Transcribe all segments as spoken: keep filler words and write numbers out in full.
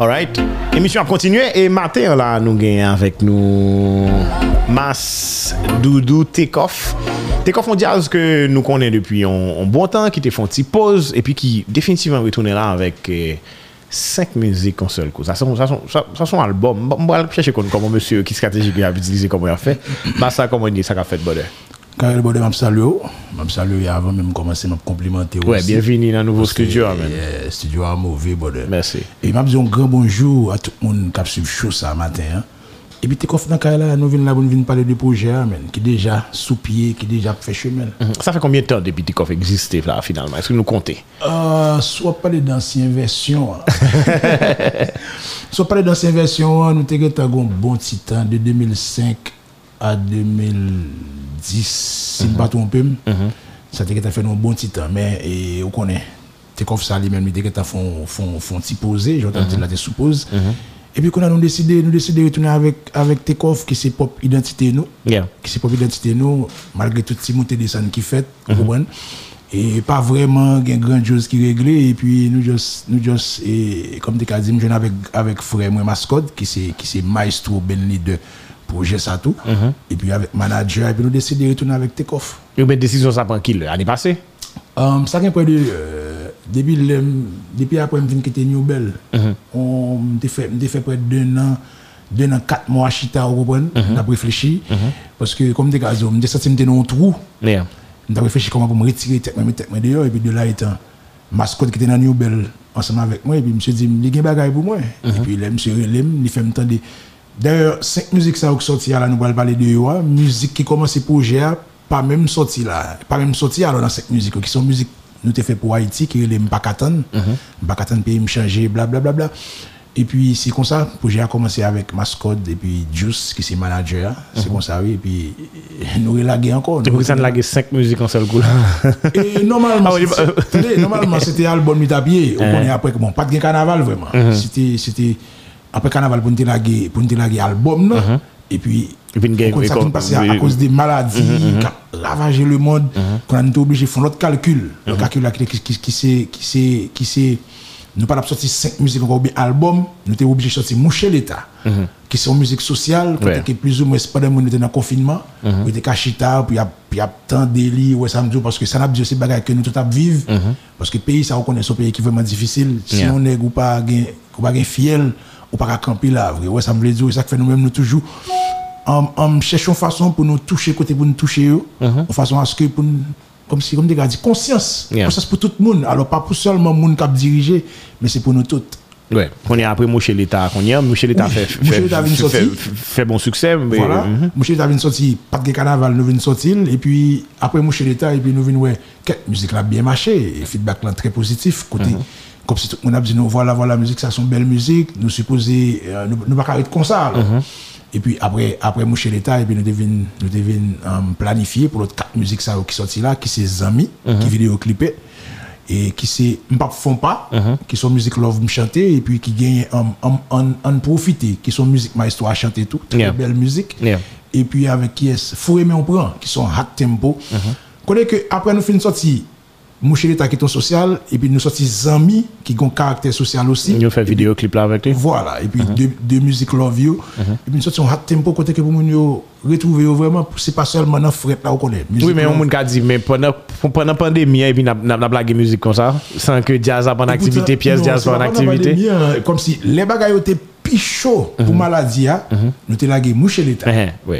Alright. Émission a continué et matin là nous gagnons avec nous Mas Doudou Take Off. Take Off on dit que nous connaissons depuis un bon temps, qui te font une pause et puis qui définitivement retourne là avec cinq musiques en seul coup. Ça sont ça sont ça sont albums. On va chercher comment monsieur qui stratégie qui a utilisé comment il a fait. Bah ça comment dit ça qu'a fait bonheur. Kyle Bodem m'a salué, m'a salué avant même commencer m'a complimenter. Ouais, bienvenue dans nouveau studio même. Studio Amouvé Bodem. Merci. Et m'a dit un grand bonjour à tout le monde qui a suivi show ça matin. Et puis Take Off dans Kyle là, nous venons là, nous venons parler de projet amen qui déjà sous pied, qui déjà fait chemin. Ça fait combien de temps depuis Take Off existait là finalement? Est-ce que nous comptez? Euh, soit parler d'ancienne version. Soit parler d'ancienne version, nous t'ai un bon petit temps de deux mille cinq à deux mille dix, si je ne me trompe pas, ça a fait un bon petit temps, mais on connaît. Take Off ça lui-même, il a fait un petit posé, j'entends dire là, tu supposes. Et puis, quand on a décidé de retourner avec Take Off, qui c'est pop identité nous, qui c'est pop identité nous, malgré toutes ces montées de scène qui fait, vous comprenez? Et pas vraiment une grande chose qui réglée. Et puis nous juste nous juste et comme Tekazim, je viens avec avec frère moi Mascode qui c'est qui c'est maestro ben leader projet ça tout. Mm-hmm. Et puis avec manager et puis nous décidons de retourner avec Take Off. Et ben décision ça prend qui l'année passée. Um, ça vient près de euh, depuis le, depuis après je viens quitter New Bell. Mm-hmm. On m'te fait m'te fait près d'un an. Deux ans, quatre mois à Chita, vous comprenez? On a réfléchi parce que comme Tekazim, je senti que dans un trou. Yeah. J'ai réfléchi comment pour me retirer tête moi dehors et puis de là étant Mascode qui était dans New Bell ensemble avec moi et puis monsieur dit il y a des bagages pour moi et puis là monsieur relève il fait me tendre d'ailleurs cinq musiques ça qui sorti là nous va parler de Yoya musique qui commence pour Jéa pas même sorti là pas même sorti alors dans cinq musiques qui sont musiques nous t'ai fait pour Haïti qui relève Mbakatan Mbakatan pays me changer bla bla bla bla et puis c'est comme ça pour Jéa commencé avec Mascode et puis Juice qui c'est manager c'est comme ça oui et puis nous relaguer encore tu peux ça laguer cinq musiques en seul coup et normalement normalement c'était album mit à pied on connaît après bon pas de carnaval vraiment c'était c'était après carnaval pour nous laguer pour nous laguer album non et puis on passait à cause des maladies ravager le monde qu'on est obligé de faire notre calcul le calcul là qui qui c'est qui c'est qui c'est nous pas sorti cinq musiques encore bien album nous t'es obligé de sortir moucher l'état qui sont musique sociale qui plus ou moins pas des monde était dans confinement ou était Chita puis y a tant délire ouais ça me dit parce que ça n'a pas ces bagages que nous tout à vivre parce que pays ça reconnaît son pays qui vraiment difficile si on est ou pas ou pas fiel ou pas camper là vrai ouais ça me dit ça fait nous même nous toujours en cherchant façon pour nous toucher côté pour nous toucher eux en façon à ce que pour comme si comme des gars dit conscience yeah. Conscience pour tout le monde alors pas pour seulement monde qui a dirigé mais c'est pour nous toutes ouais on est après moucher l'état on y a moucher l'état oui. fait fait, fait, fait bon succès mais voilà mm-hmm. Moucher l'état vient sortir pas de carnaval nous vient sortir et puis après moucher l'état et puis nous vient ouais quelle musique là bien marché et feedback là très positif côté mm-hmm. Comme si tout le monde a dit nous voilà voilà musique ça sont belles musiques nous supposé euh, nous, nous pas arrêter comme ça mm-hmm. Et puis après après moucher l'état et puis nous devine nous devine um, planifier pour l'autre quatre musiques ça qui sorti là qui c'est amis mm-hmm. Qui vidéo clipé et qui c'est m'pap font pas mm-hmm. Qui sont musique love me chanter et puis qui gagne en en en profiter qui sont musique ma histoire chanter tout très yeah. Belle musique yeah. Et puis avec qui est faut aimer on prend qui sont hot tempo mm-hmm. Connaît que après nous fin sorti moucher l'état qui est social et puis nous sorti amis qui ont caractère social aussi nous fait vidéo clip là avec lui voilà et puis mm-hmm. deux de musique love you mm-hmm. Et puis nous sorti un hot tempo côté que pour nous retrouver vraiment c'est pas seulement dans fret là on connaît oui mais on monde qui dit mais pendant pendant pandémie et puis n'a n'a blague musique comme ça sans que jazz pas en activité pièce jazz pas en activité comme si les bagages étaient chaud pour maladie a nous te laguer moucher l'état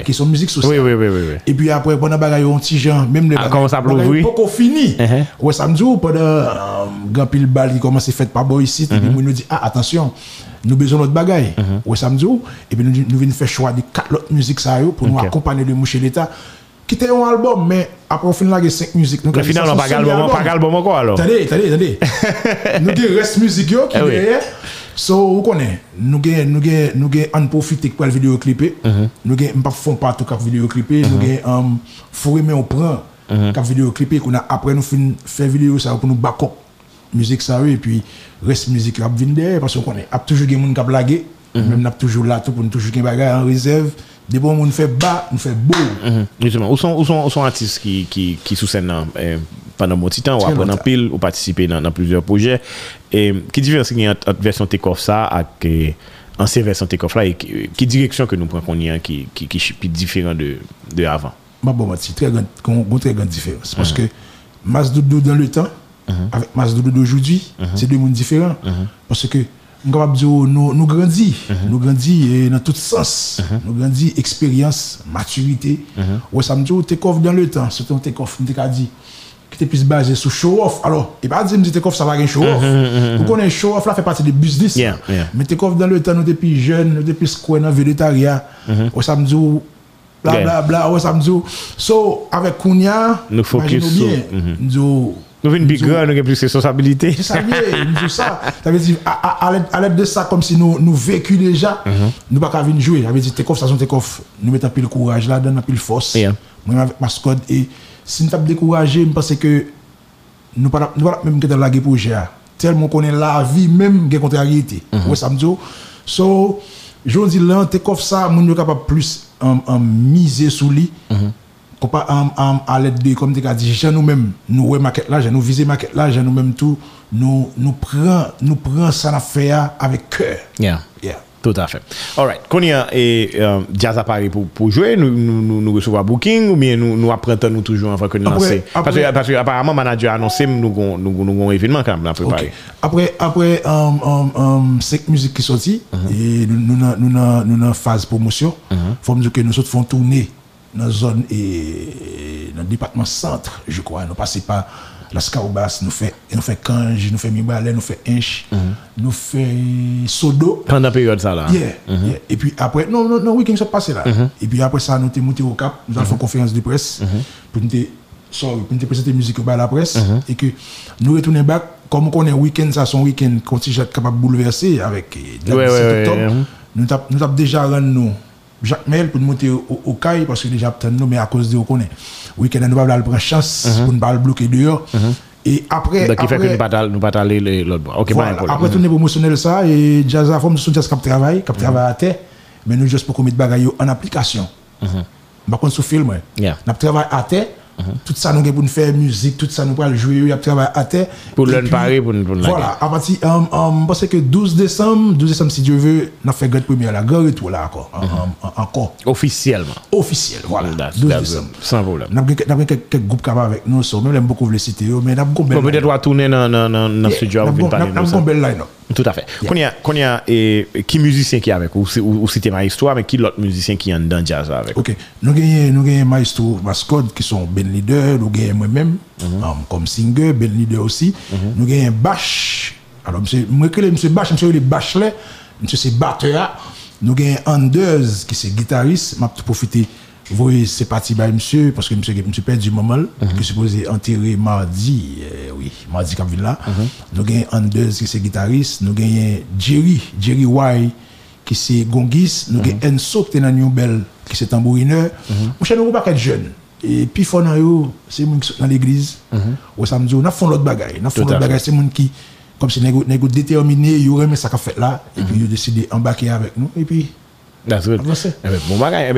qui sont musique sociale oui oui oui et puis après pendant bagaille on petit gens même les comment ça plouvri beaucoup fini ouais samedi pendant grand pile bal qui commence fait par boy ici et puis nous dit ah attention nous besoin notre bagaille ouais samedi et puis nous nous venons faire choix de quatre autres musique ça yo pour nous accompagner de moucher l'état qui était un album mais après on finit laguer cinq musiques donc finalement pas album pas album encore alors attendez attendez attendez nous dit reste musique yo qui derrière. So, vous connaissez, nous avons profité pour le vidéoclipé, nous ne faisons pas tout le vidéoclipé, nous avons fourré, mais on prend le vidéoclipé, après nous fait vidéo ça pour nous back up musique ça et puis reste musique là, parce qu'on connaît, il y a toujours des gens qui ont blagué, même toujours là, pour nous toujours des bagages en réserve, Des bons nous fait bas, nous fait beau. Justement, où sont où sont où sont artistes qui qui qui sous scène pendant mon petit temps ou après en pile ou participer dans dans plusieurs projets et qui différence qu'il y a entre version Take Off ça avec ancienne version Take Off là et qui direction que nous prenons qu'on y a qui qui qui est différent de de avant. Bah bon, c'est très grande très grande différence parce que Mas Doudou dans le temps avec Mas Doudou d'aujourd'hui, c'est deux mondes différents parce que nous, nous grandissons, mm-hmm. nous grandissons dans tous sens, mm-hmm. nous grandissons expérience, maturité. Ou ça me dit, Take Off dans le temps, c'est un Take Off, je me dit, qui est plus basé sur show off. Alors, il n'y a pas de Take Off, ça va être un show off. Vous connaissez show off, là fait partie du business. Yeah, yeah. Mais Take Off dans le temps, nous depuis jeunes, nous depuis square, dans le végétariat. Ou ça me dit, bla bla bla, ou ça me dit, so, avec Kounia, nous focus sur. So, nous avons une big girl, nous avons plus de responsabilités. C'est ça, nous ça. Ça veut dire, à l'aide de ça, comme si nous nous vécu déjà, nous ne pouvons pas venir jouer. Ça veut dire, Take Off, ça sont Take Off. Nous mettons plus le courage là, nous mettons plus de force. Moi, avec Mascode, et si nous sommes découragés, je pense que nous ne pouvons pas même la guerre pour Jéa. Tellement qu'on est la vie, même des contrariétés. Oui, ça me dit. So, je dis là, Take Off, ça, nous sommes capables plus en miser sur lui. À l'aide de, comme tu as dit, j'ai nous-mêmes, nous remarquons là, j'ai nous visé marquette là, j'ai nous-mêmes tout, nous prenons nous prenons ça à faire avec cœur. Yeah. Yeah. Tout à fait. All right. Quand il y a euh, jazz à Paris pour, pour jouer, nous, nous, nous recevons booking ou bien nous, nous apprenons nous toujours avant que nous lancer. Parce que apparemment, le manager a annoncé que nous avons un événement quand même à préparer. Okay. Après, après um, um, um, cette musique qui est sortie, mm-hmm. et nous avons nous, nous, nous, nous, une phase promotion, il mm-hmm. faut nous dire que nous faisons tourner. Dans la zone et dans le département centre, je crois. Nous passons par la Scaubas, nous faisons nous fait Kanji, nous faisons Mibalais, nous faisons Inch, mm -hmm. nous faisons Sodo. Pendant la période ça là. Yeah, mm -hmm. yeah. Et puis après, non, non, non, oui, qu'est-ce qui s'est passé là. Mm -hmm. Et puis après ça, nous sommes montés au Cap, nous avons fait une conférence de presse, mm -hmm. pour nous présenter la musique à la presse, mm -hmm. et que nous retournons back, comme on est week-end, ça son week-end, quand il est capable de bouleverser avec le ouais, dix-sept octobre, ouais, ouais, ouais. nous avons déjà rendu nous. Jacmel pour nous monter au Kayr parce que déjà nous mais à cause de qu'on connaît week-end nous pas prendre chance pour ne pas le bloquer dehors et après donc il fait que nous pas nous pas aller l'autre bois OK après tourner promotionnel ça et jazz à forme sont jazz cap travail cap travail à terre mais nous juste pour commettre bagaille en application par contre sur film on travaille à terre tout ça nous pour nous faire musique tout ça nous pour jouer il y a travail à terre pour le parer pour voilà à partir parce que douze décembre douze décembre si Dieu veut on a fait grande première la grande retour là encore encore officiellement officiel voilà douze décembre sans problème on a quelques groupes qui avec nous même beaucoup veulent citer mais on a beaucoup belle peut-être doit tourner dans dans dans studio on a beaucoup belle line-up tout à fait qu'on y a qu'on y a qui musicien qui avec ou c'était Ma Histoire mais qui l'autre musicien qui en dans jazz avec OK nous gagnons nous gagnons Ma Histoire Mascode qui sont leader, nous gagnons moi-même mm-hmm. um, comme singer, bel leader aussi. Mm-hmm. Nous gagnons Bash. Alors, monsieur, moi que le monsieur Bash, monsieur le Bachelet, monsieur c'est batteur. Nous gagnons Anders qui c'est guitariste. M'a profité, vous voyez, c'est parti par monsieur parce que monsieur monsieur perd du moment mm-hmm. que supposé enterrer mardi, euh, oui, mardi comme là. Mm-hmm. Nous gagnons Anders qui c'est guitariste. Nous gagnons Jerry, Jerry Wai qui c'est gongis. Nous gagnons mm-hmm. Enzo Enso New Bell qui c'est tambourineur. Mon cher, nous pas qu'être jeune. Et puis, c'est les gens qui sont dans l'église, au samedi, on a fait l'autre bagaille. On a fait l'autre bagaille, c'est les gens qui, comme c'est déterminé, ils ont remis ça qu'a fait là, et puis ils ont décidé d'embarquer avec nous, et puis. D'accord. Bon bagaille,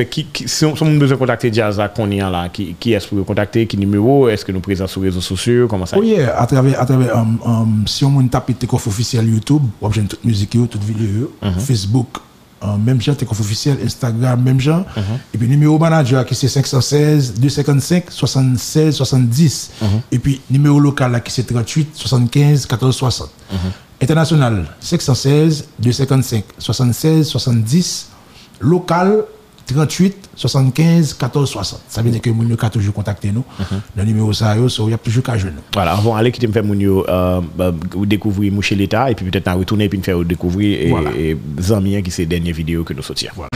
si on a besoin de contacter Jazza, qu'on y a là, qui est-ce que vous contactez, qui numéro, est-ce que nous présents sur les réseaux sociaux, comment ça? Oui, à travers, si on tape Take Off officiel YouTube, on obtient toute musique, toute vidéo, Facebook. Uh, même genre, Take Off officiel, Instagram, même genre. Uh -huh. Et puis, numéro manager qui c'est cinq un six, deux cinq cinq, sept six, sept zéro. Uh -huh. Et puis, numéro local là, qui c'est trente-huit, soixante-quinze, quatorze, soixante. Uh -huh. International, cinq un six, deux cinq cinq, sept six, sept zéro. Local, trente-huit, soixante-quinze, quatorze, soixante. Ça veut dire que Mounio a toujours contacté nous. Mm-hmm. Dans le numéro ça, il y a toujours qu'à jouer. Voilà, avant d'aller quitter me faire Mounio, euh, bah, découvrir Mouché l'État et puis peut-être en retourner et puis me faire découvrir voilà. et, et Zamien qui c'est les dernières vidéos que nous sortions. Voilà.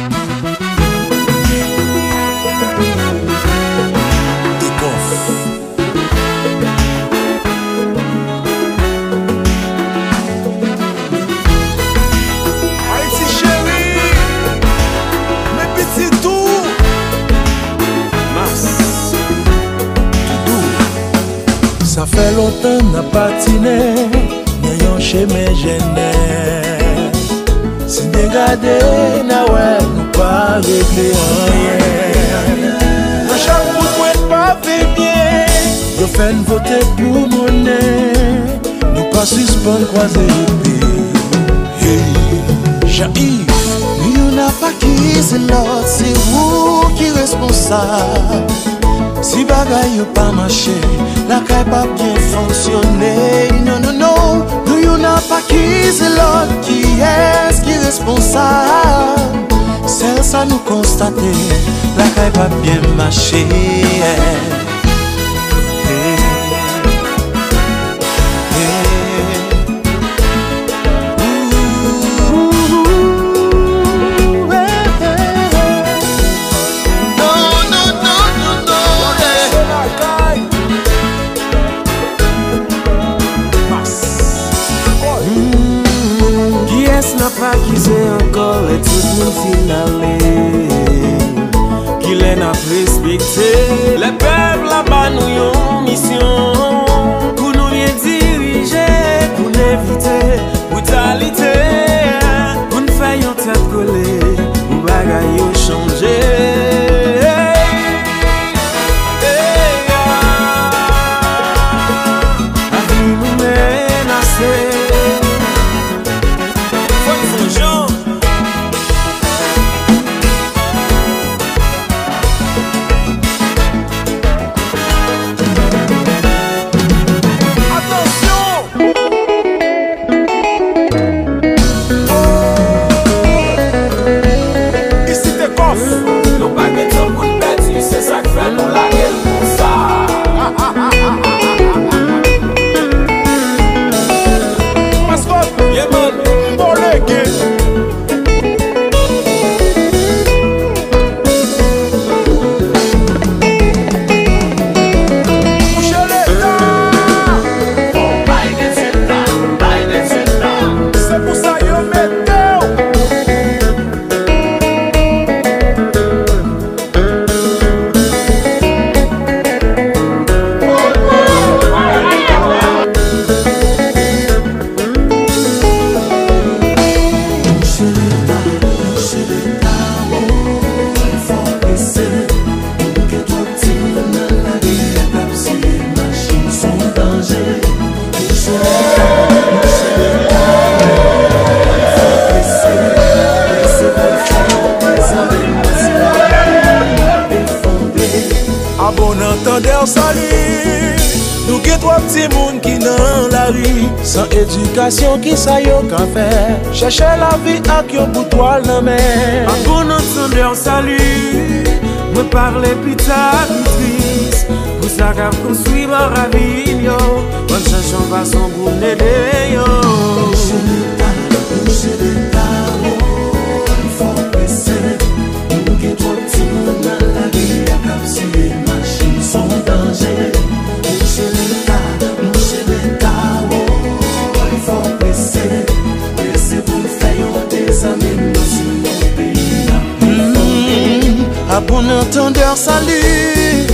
Ça fait longtemps n'a pas patiné, n'ayant chez mes gênés. Si bien gardé, n'a ouais, nous pas régler rien. Dans chaque bout moi pas fait bien. Yo fait voter pour monnaie. Nous pas suspendre croiser les pieds. Hey, n'a pas qui c'est l'autre, c'est vous qui responsable. Si bagaille ou pas marché, la caille pas bien fonctionné. Non, non, non, nous y'en a pas qui c'est l'autre, qui est-ce qui est responsable. C'est ça nous constater, la caille pas bien marché. Encore et tout le monde finalé qu'il est n'a respecté. Les peuples là-bas nous ont mission pour nous bien diriger, pour éviter brutalité, pour nous faire une tête collée, pour bagaille ou changer. Qui ça y a qu'à faire? Cherchez la vie à qui on bout toi la mer. A bon entendeur salut. Me parler plus tard, triste. Pour ça qu'a construit ma ravine, yo. Bonne chance, on va s'en bouler, yo. Je n'ai pas, je n'ai pas, oh, il faut baisser. Nous qui toi, petit monde dans la vie, à cap sur les machines sont danger. A bon entendeur salut.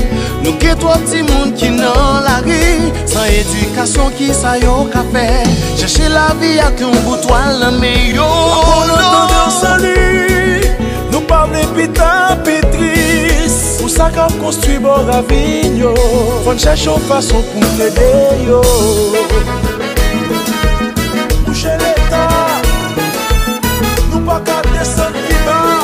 Nous que trois petits monde qui n'ont la rue. Sans éducation qui ça yo qu'a fait. Chercher la vie à ton bout toi la meilleure. A bon entendeur salut. Nous parler pita pétrice. Pour ça qu'on construit bon ravigno. Faut chercher une façon pour t'aider yo. Coucher l'état. Nous pas qu'à descendre plus bas.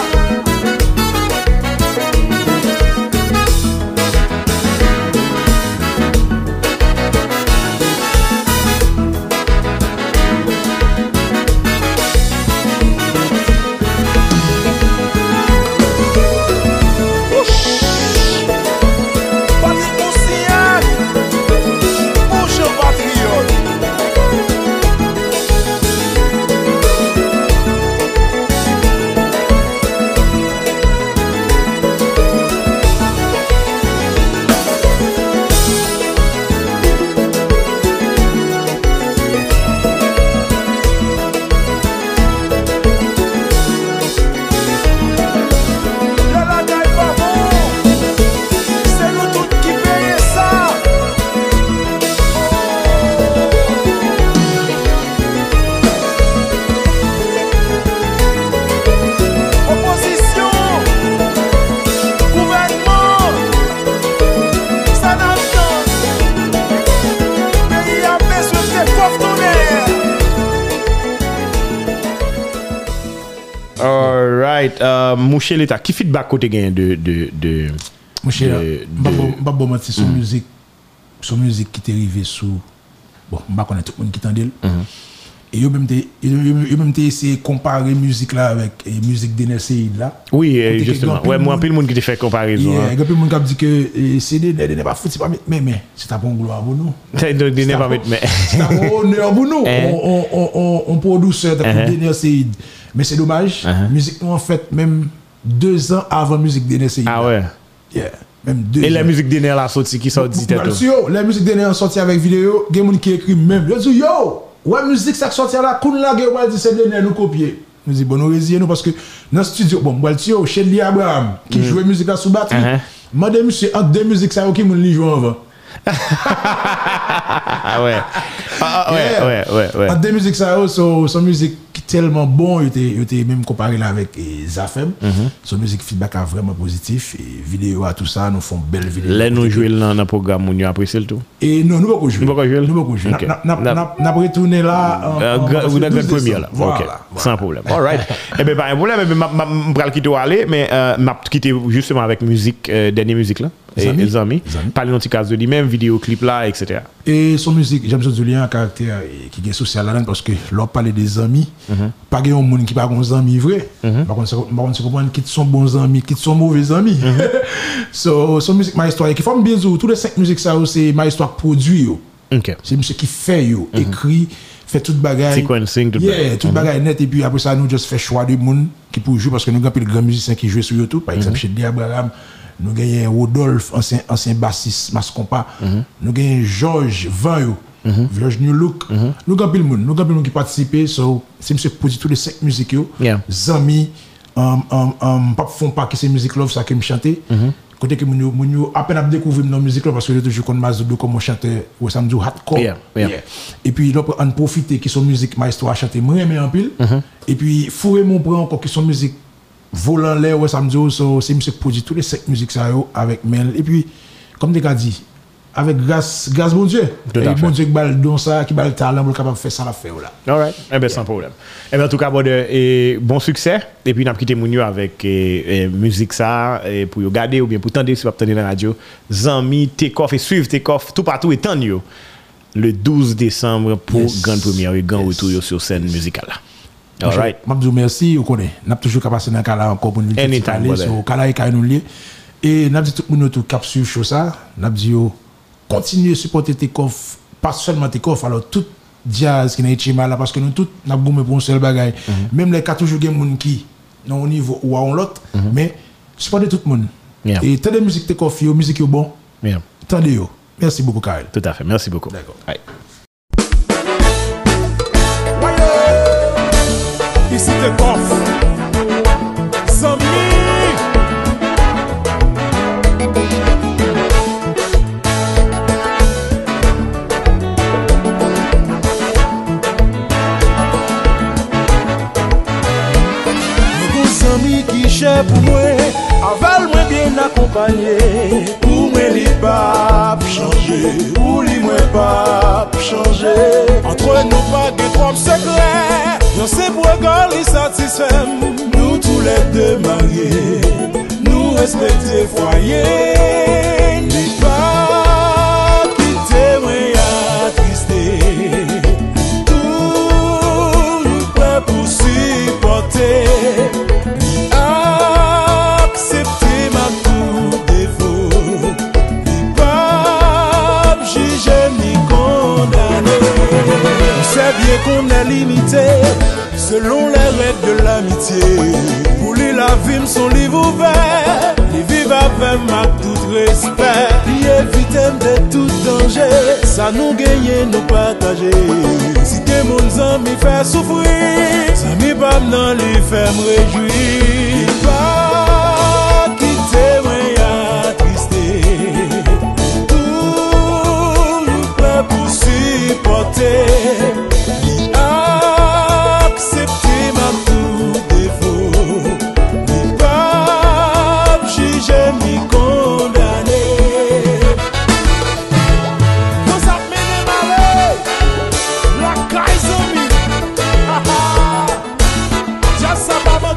right, euh, Mouché l'État, qui feedback côté gain de de de Mouché Babo Mati son musique, son musique qui t'est arrivée sous bon, on va connaître tout le monde qui t'endel. Et eux même ils même essayer comparer musique là avec musique de Nerseide là. Oui, justement. Ouais, moi plein de monde qui te fait comparaison. Il y a plein de monde qui dit que c'est n'est pas foutu pas mais mais c'est ta bonne gloire pour nous. C'est n'est pas mais c'est un honneur pour nous. On on on on produit ça de Nerseide. Mais c'est dommage, musique nous en fait même deux ans avant musique de Nerseide. Ah ouais. Yeah. Même deux et la musique de Nerseide sorti qui sorti tête. La musique de Nerseide sorti avec vidéo, il y a des gens qui écrit même. Yo yo. Ouais, musique, ça sortit là, qu'on l'a dit, c'est bien, nous copier. Nous disons, bon, nous résignons, parce que dans le studio, bon, moi, tu chez D. Abraham, qui jouait musique à sous batterie, moi, des musiques, entre deux musiques, ça, ok, mon lit joue avant. Ah ouais. Ah ouais, ouais, ouais. Entre deux musiques, ça, son musique tellement bon, il était même comparé là avec Zafem. Son musique feedback est vraiment positif, et vidéo à tout ça, nous font belle vidéo. Là, nous jouons dans le programme, nous apprécions tout. Et non, nous ne jouons pas. Nous ne jouons pas. Nous avons retourné là. Vous avez le premier là. Ok, sans problème. All right. Eh bien, pas de problème, je vais quitter aller, mais je vais quitter justement avec musique, dernière musique là. Les amis, parler dans ce cas de lui-même, vidéoclip là, et cetera. Et son musique, j'aime ça du lien à caractère qui est social là-dedans parce que l'on parle des amis, pas de monde qui parle des amis vrai. Par contre, on comprend qui sont bons amis, qui sont mauvais amis. Son musique, Ma Histoire, qui forme bien tous les cinq musiques, ça c'est Ma Histoire produit. C'est monsieur qui fait, écrit, fait toute bagage. Sequencing, tout bagage. Tout bagage net et puis après ça, nous juste fait choix de monde qui pour jouer parce que nous avons des grands musiciens qui jouent sur YouTube, par exemple chez D. Abraham. Nous avons Rodolphe, ancien, ancien bassiste, Mascode. Mm-hmm. Nous avons George, Van, mm-hmm. George New Look. Mm-hmm. Nous avons plein de monde. Nous avons plein de monde qui participent. So, c'est monsieur produit tous les cinq musiques. Yeah. Zami, um, um, um, pas font pas que ces musiques-là, ça qui me chantait. Mm-hmm. Côté que nous, nous, à peine à découvrir nos musiques là parce que j'ai toujours connu Mas Doudou comme chanteur au samedi hardcore. Yeah, yeah. Yeah. Et puis là, on profite qui sont musique Ma Histoire chanter, moi mais en pile. Mm-hmm. Et puis fourrer mon bras encore qui sont musique volant l'air, ouais, ça me dit, so, c'est monsieur qui produit toutes les cinq musiques ça, yo, avec Mel. Et puis, comme tu as dit, avec grâce, grâce bon Dieu, bon Dieu qui a le don ça, qui a le talent, qui est capable de faire ça, la faire. All right, eh bien, yeah. Sans problème. Eh bien, en tout cas, bon, eh, bon succès. Et puis, nous avons quitté Mounio avec eh, eh, musique ça, eh, pour regarder ou bien pour tendre, si vous attendez la radio. Zami, Take Off et suivre Take Off tout partout et tendre le douze décembre pour yes. Grande Première et Grand yes. Retour sur scène musicale. All right. Mabdou, merci, vous connaissez. Nous avons toujours passé dans le cas encore pour nous dire que et nous avons dit tout le monde qui a suivi ça. Nous avons dit continuez à supporter Take Off, pas seulement Take Off, alors tout jazz qui est mal là, parce que nous tous nous avons pour un seul bagage. Même les quatre toujours des gens qui sont au niveau ou à l'autre, mais supportez tout le monde. Et tant de musique Take Off, musique est bon. Tant de yo. Merci beaucoup, Kyle. Tout à fait, merci beaucoup. D'accord. Ici Take Off, Zami. Mon Zami qui chef pour moi, aval moi bien accompagné. Pour moi les papes changer, pour les moins papes changer. Entre nous pas de trop secret. Non c'est pour qu'on les satisfait. Nous tous les deux mariés, nous respecter foyer. N'est pas quitter moi attristé. Tout nous prêt pour supporter. Accepter ma tout défaut. N'est pas juger ni condamner. On sait bien qu'on est limité selon les règles de l'amitié. Pour lui la vie son livre ouvert. Les vivre avec ma tout respect. Puis éviter de tout danger. Ça nous gagne, nous partager. Si tes mon ami fait souffrir, ça m'y pas m'en les faire me réjouir. Pas quitter moi et attrister. Tout nous prêt pour supporter. Just about my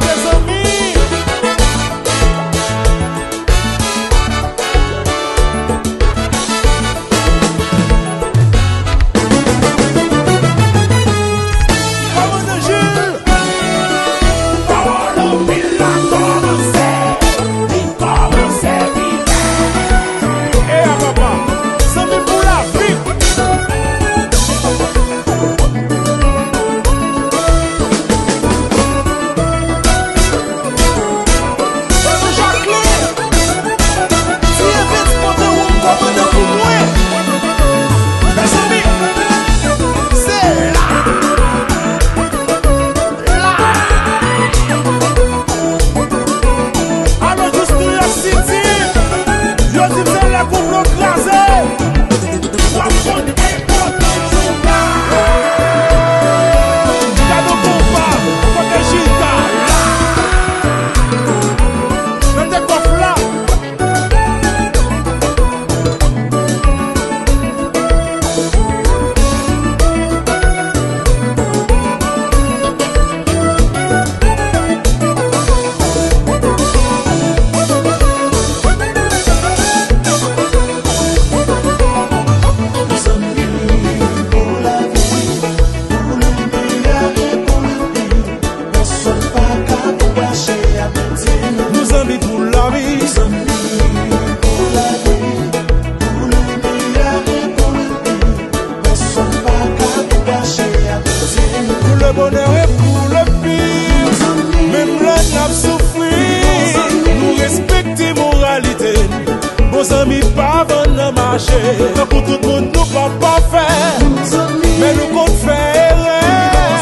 le bonheur est pour le pire. Même là, nous souffrons, nous respectons la moralité. Nos amis pas bon à marcher. Pour tout le monde, nous ne pas faire. Mais nous comptons faire.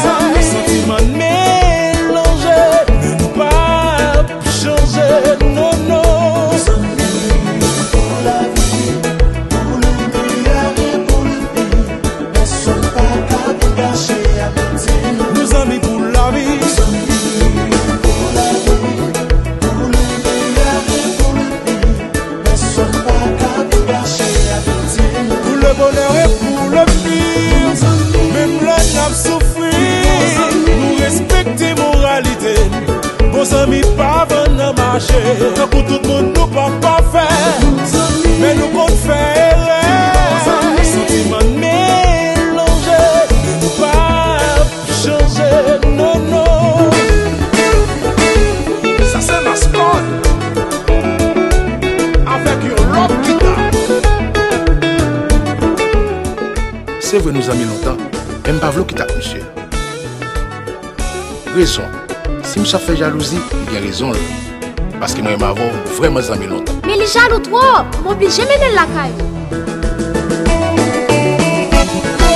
Sentiment mélangé, nous pas changer. Non, non. Nos amis pas bon à marcher. Pour tout le monde nous pas pas faire. Mais nous comptons faire. Sentiment mélangé, nous pas changer. Non, non. Ça c'est Mascode avec une robe qui t'a. C'est vrai nous amis longtemps. M Pavlo qui t'a monsieur. Raison. Si je fais jalousie, il y a raison. Parce que moi, je m'avoue vraiment amis longtemps. Mais les jaloux trop, je m'oblige jamais de la caille.